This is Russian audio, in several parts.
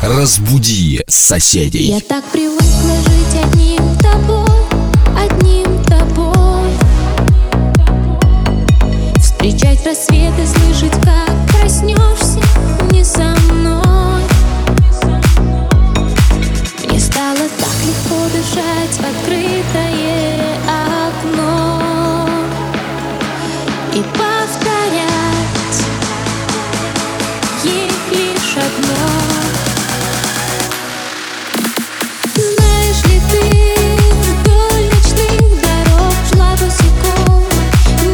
Разбуди соседей. Я так привыкла жить одним тобой, встречать рассвет и слышать, как проснешься не со мной. Мне стало так легко дышать в открытое окно и повторять ей лишь одно. Знаешь ли ты, вдоль ночных дорог шла босиком,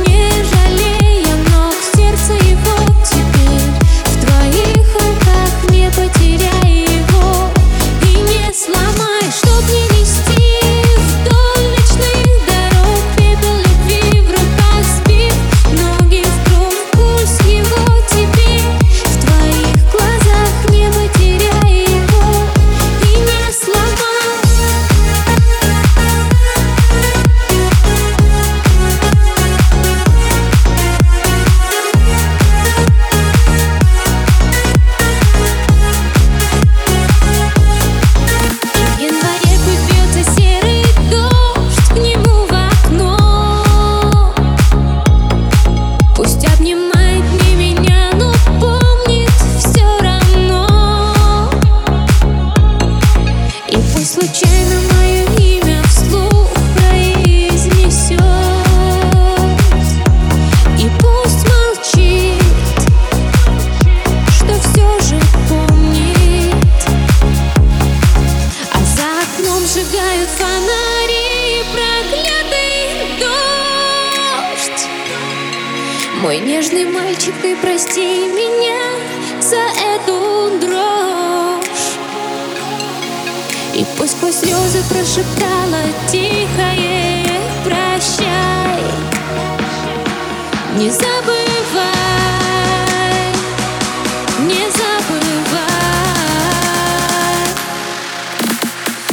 не жалея ног, сердце его теперь в твоих руках, не потеряй его и не сломай, чтоб не мой нежный мальчик, ты прости меня за эту дрожь. И пусть сквозь слезы прошептала тихое прощай, не забывай, не забывай.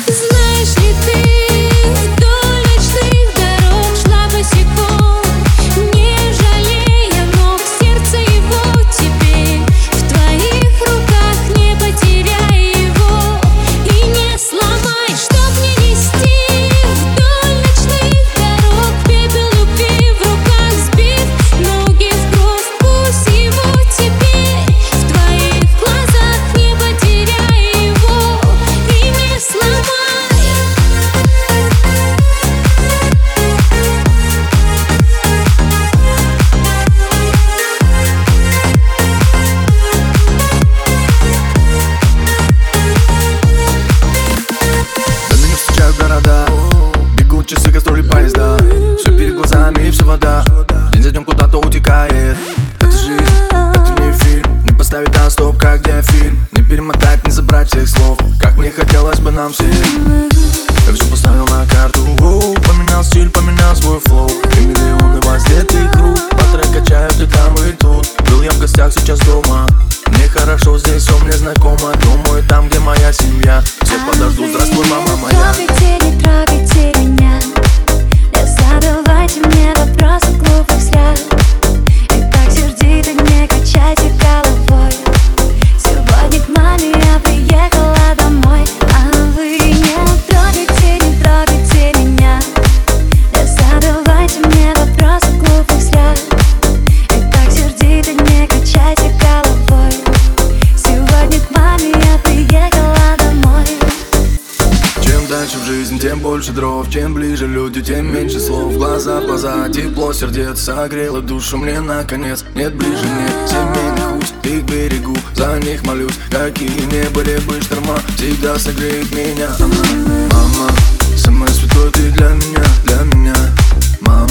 Знаешь ли ты, вдоль ночных дорог шла босиком, нам всем. Я все поставил на карту, поменял стиль, поменял свой флоу. И миллионы воздетый круг, по трек качают и там и тут. Был я в гостях, сейчас дома, мне хорошо, здесь все мне знакомо. Думаю, там, где моя семья, все подождут, здравствуй, мама моя. Трогайте меня, не задавайте мне вопросы глупых зря. И так сердито не качайте головой, сегодня к маме я приехала домой. Больше дров, чем ближе люди, тем меньше слов. Глаза в глаза, тепло сердец согрело душу мне наконец. Нет ближе, нет семейных уст, их берегу, за них молюсь. Какие не были бы шторма, всегда согреет меня она. Мама, самая святой ты для меня, для меня. Мама,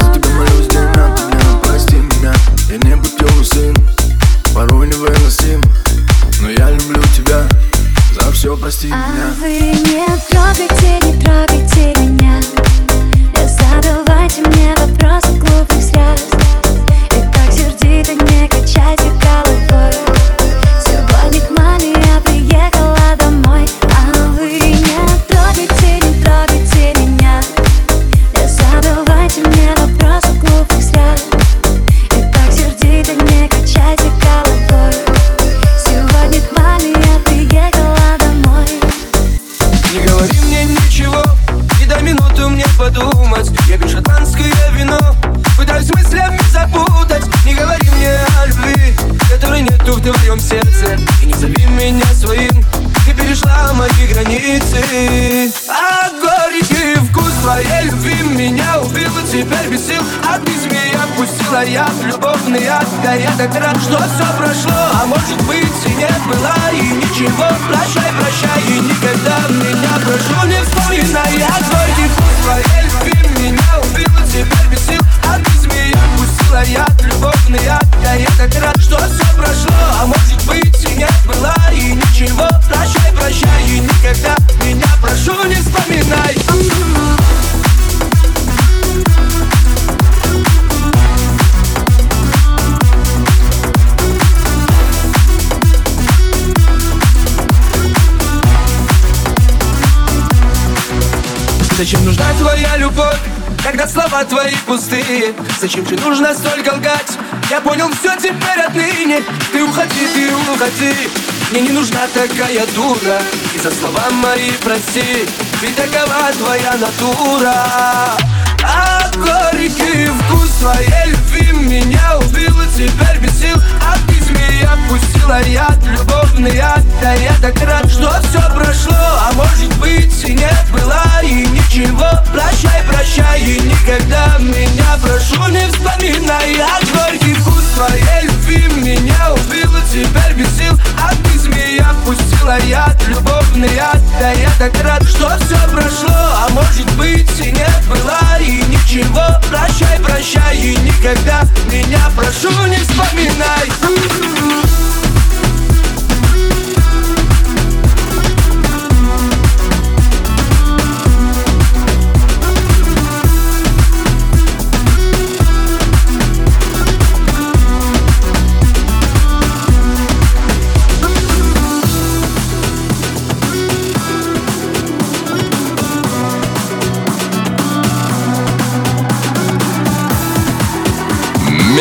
за тебя молюсь день от дня. Прости меня, я непутевый сын, порой невыносим, но я люблю тебя. все, прости меня. А вы не трогайте меня, не задавайте мне вопросы глупых слез. И так сердито не качайте головой. Сегодня к маме я приехала домой. А вы не трогайте меня, не задавайте мне вопросы глупых слез. И так сердито не качайте головой. Сегодня к маме я приехала домой. Не говори мне ничего, не дай минуту мне подумать. Я пью шотландское вино, пытаюсь мыслями запутать. Не говори мне о любви, которой нету в твоем сердце. И не зови меня своим, ты перешла мои границы. А горький вкус твоей любви меня убил, и теперь без сил. А ты змея пустила яд, любовный яд. Да я так рад, что все прошло, а может быть и не было. И ничего, прощай, прощай, и никогда меня, прошу, не вспоминай. А горький вкус твоей любви меня убил, и теперь без сил. А ты змея пустила яд, любовный яд. Да я так рад, что все прошло, а может быть и не было. И ничего, прощай, прощай, и никогда меня, прошу, не вспоминай. Зачем нужна твоя любовь, когда слова твои пустые? Зачем же нужно столько лгать? Я понял все теперь отныне. Ты уходи, мне не нужна такая дура. И за слова мои прости, ведь такова твоя натура. А горький вкус твоей любви меня убил, и теперь без сил. А ты змея пустила яд, любовный яд. Да я так рад, что все прошло, а может быть и не было. И ничего, прощай, прощай, и никогда меня, прошу, не вспоминай. А горький вкус твоей любви меня убил, и теперь без сил. А ты змея пустила яд, любовный яд. Да я так рад, что все прошло, а может быть и не было. И ничего, прощай, прощай, и никогда меня, прошу, не вспоминай.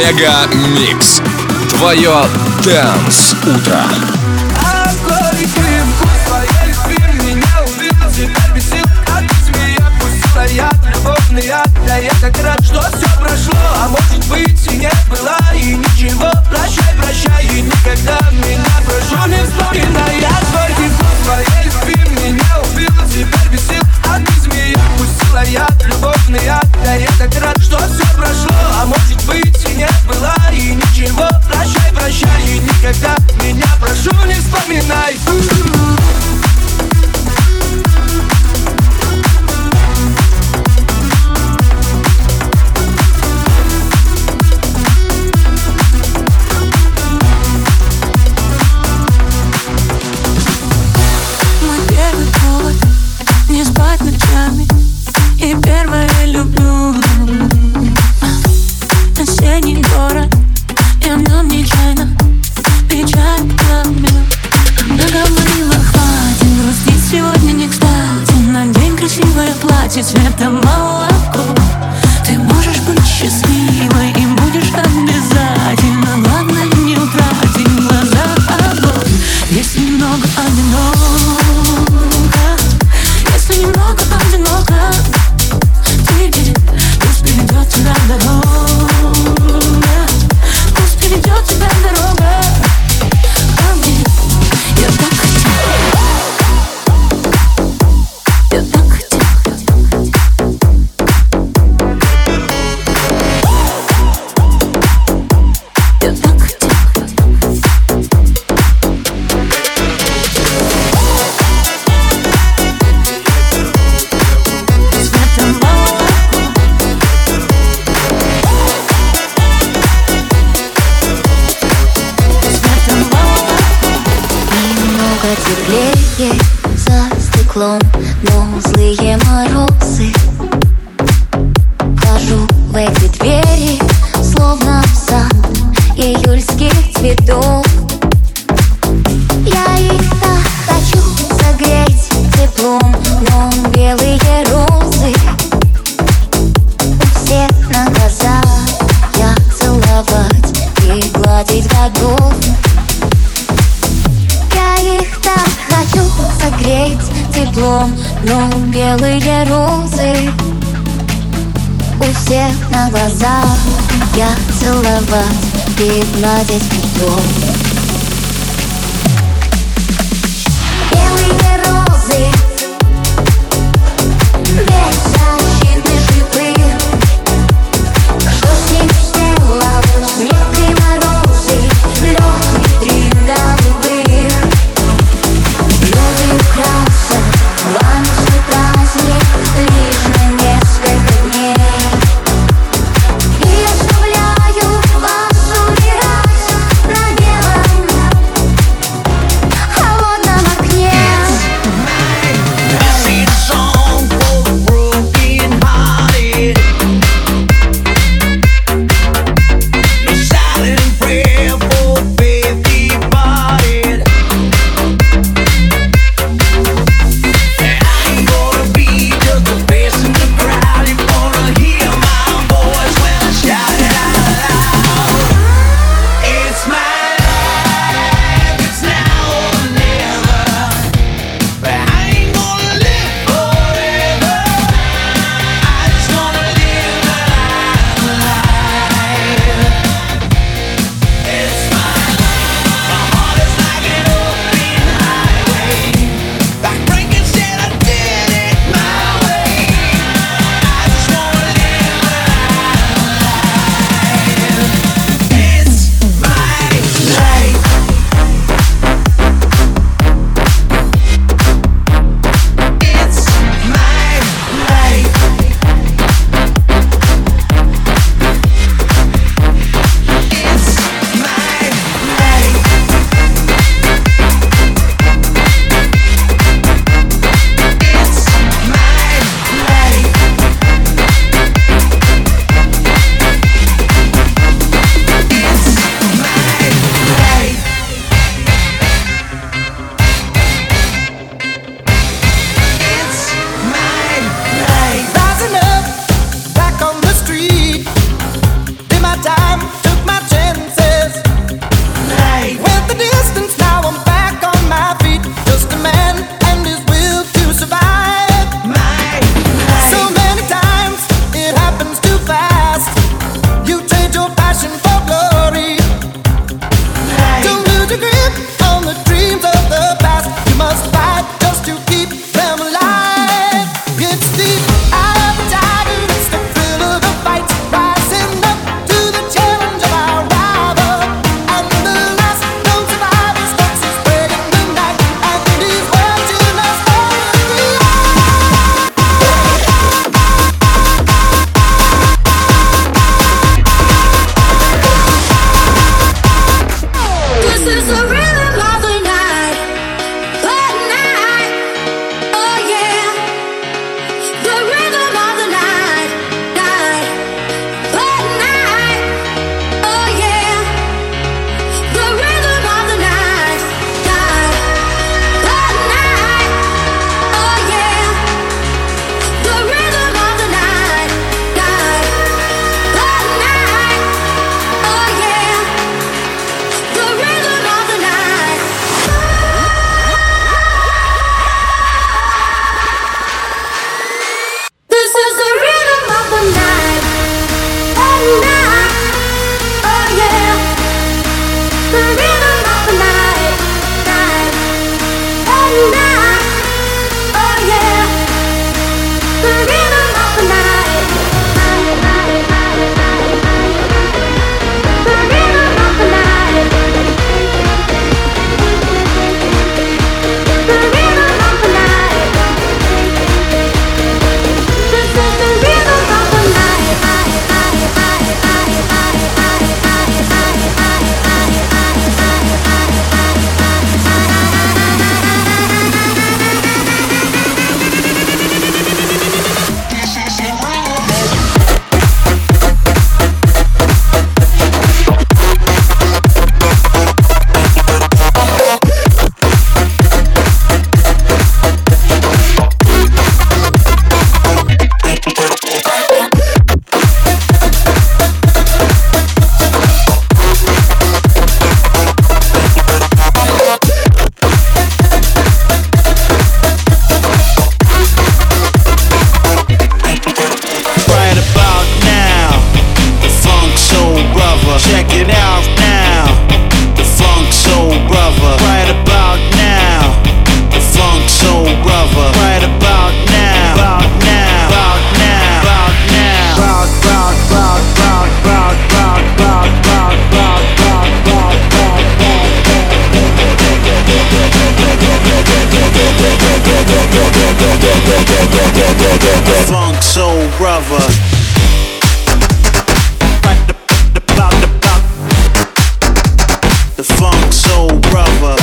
MegaMix. Твое Dance утро. А горький вкус твоей любви меня убил, теперь без сил. А ты змея пустила яд, любовный яд. Да я так рад, что все прошло, а может быть и не было. И ничего, прощай, прощай, и никогда меня, прошу, не вспоминай. А горький вкус твоей любви меня убил, теперь без сил. А ты змея пустила яд, любовный яд. Да я так рад, что все прошло, а может быть и не было. И ничего, прощай, прощай, и никогда меня, прошу, не вспоминай. Цветом молоко, ты можешь быть счастливой и будешь обязательно. Главное, не утратить в глазах огонь. Если немного одиноко, если немного одиноко, ты верь, пусть приведет тебя дорога, пусть приведет тебя дорога. А мне, я так хотела, я так хотела. теплее за стеклом, но злые морозы. Вхожу в эти двери, словно в сад июльских цветов. Я их так хочу согреть теплом, но белые розы у всех на глазах. Я целовать и гладить богов. Хочу согреть теплом, но белые розы у всех на глазах. Я целовать и гладить богов. Белые розы, без защиты живы. Что с ним сделал снег и морозы, лед внутри головы. Вас убирать на белом brother. The funk soul brother.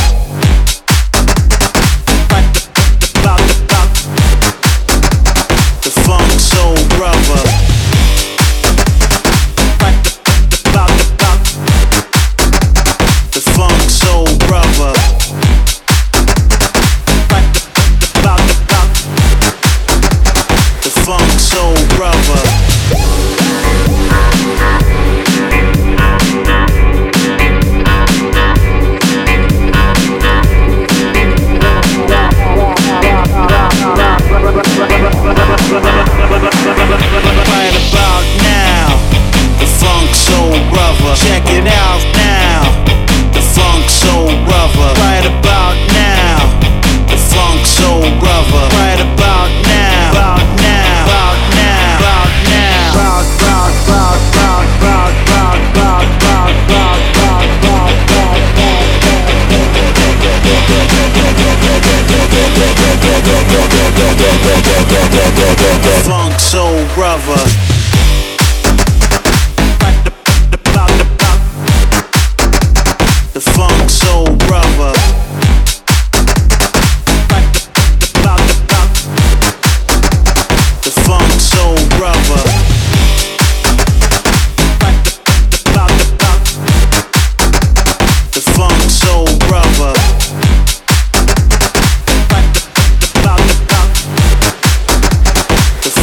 The funk soul brother. The funk soul brother. Funk soul brother. Funk soul brother. The funk soul brother. The funk soul brother. The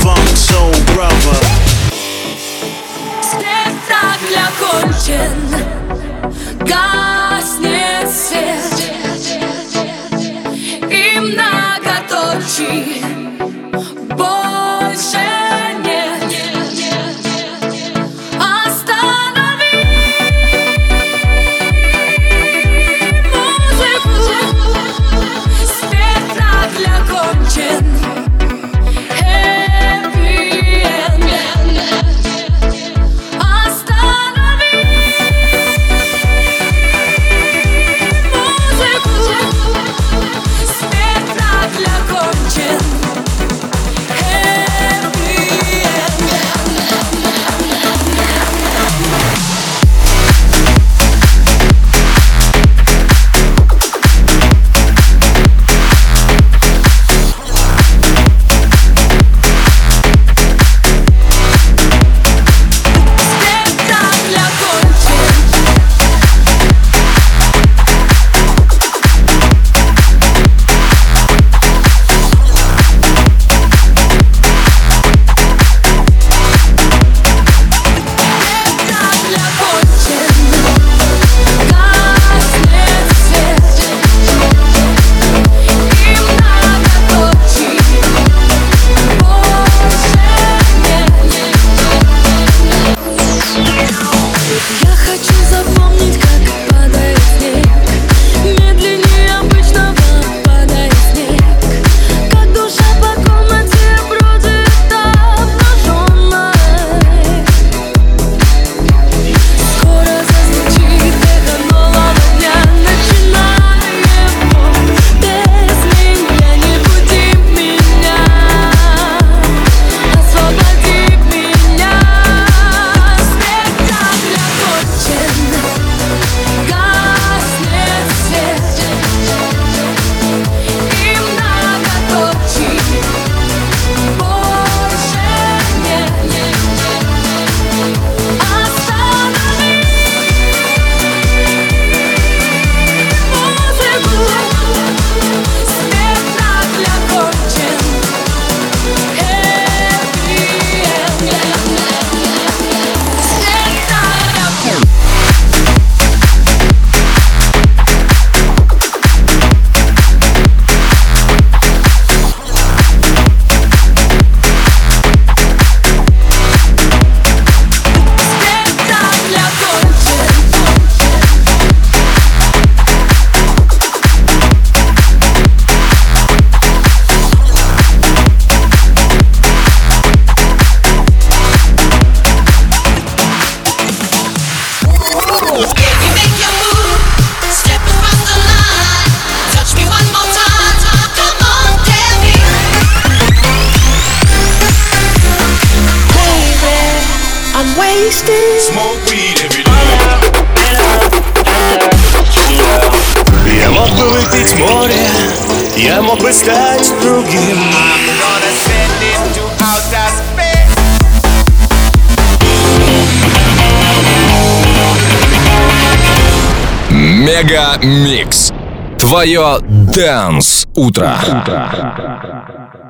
funk soul brother. Спектакль окончен, гаснет свет, и многоточий больше нет. Останови музыку, спектакль окончен. Спектакль окончен. Smoke weed every day. Я мог бы выпить море, я мог бы стать другим. I'm gonna send it to outer space. Мега Микс. Твое Dance утро.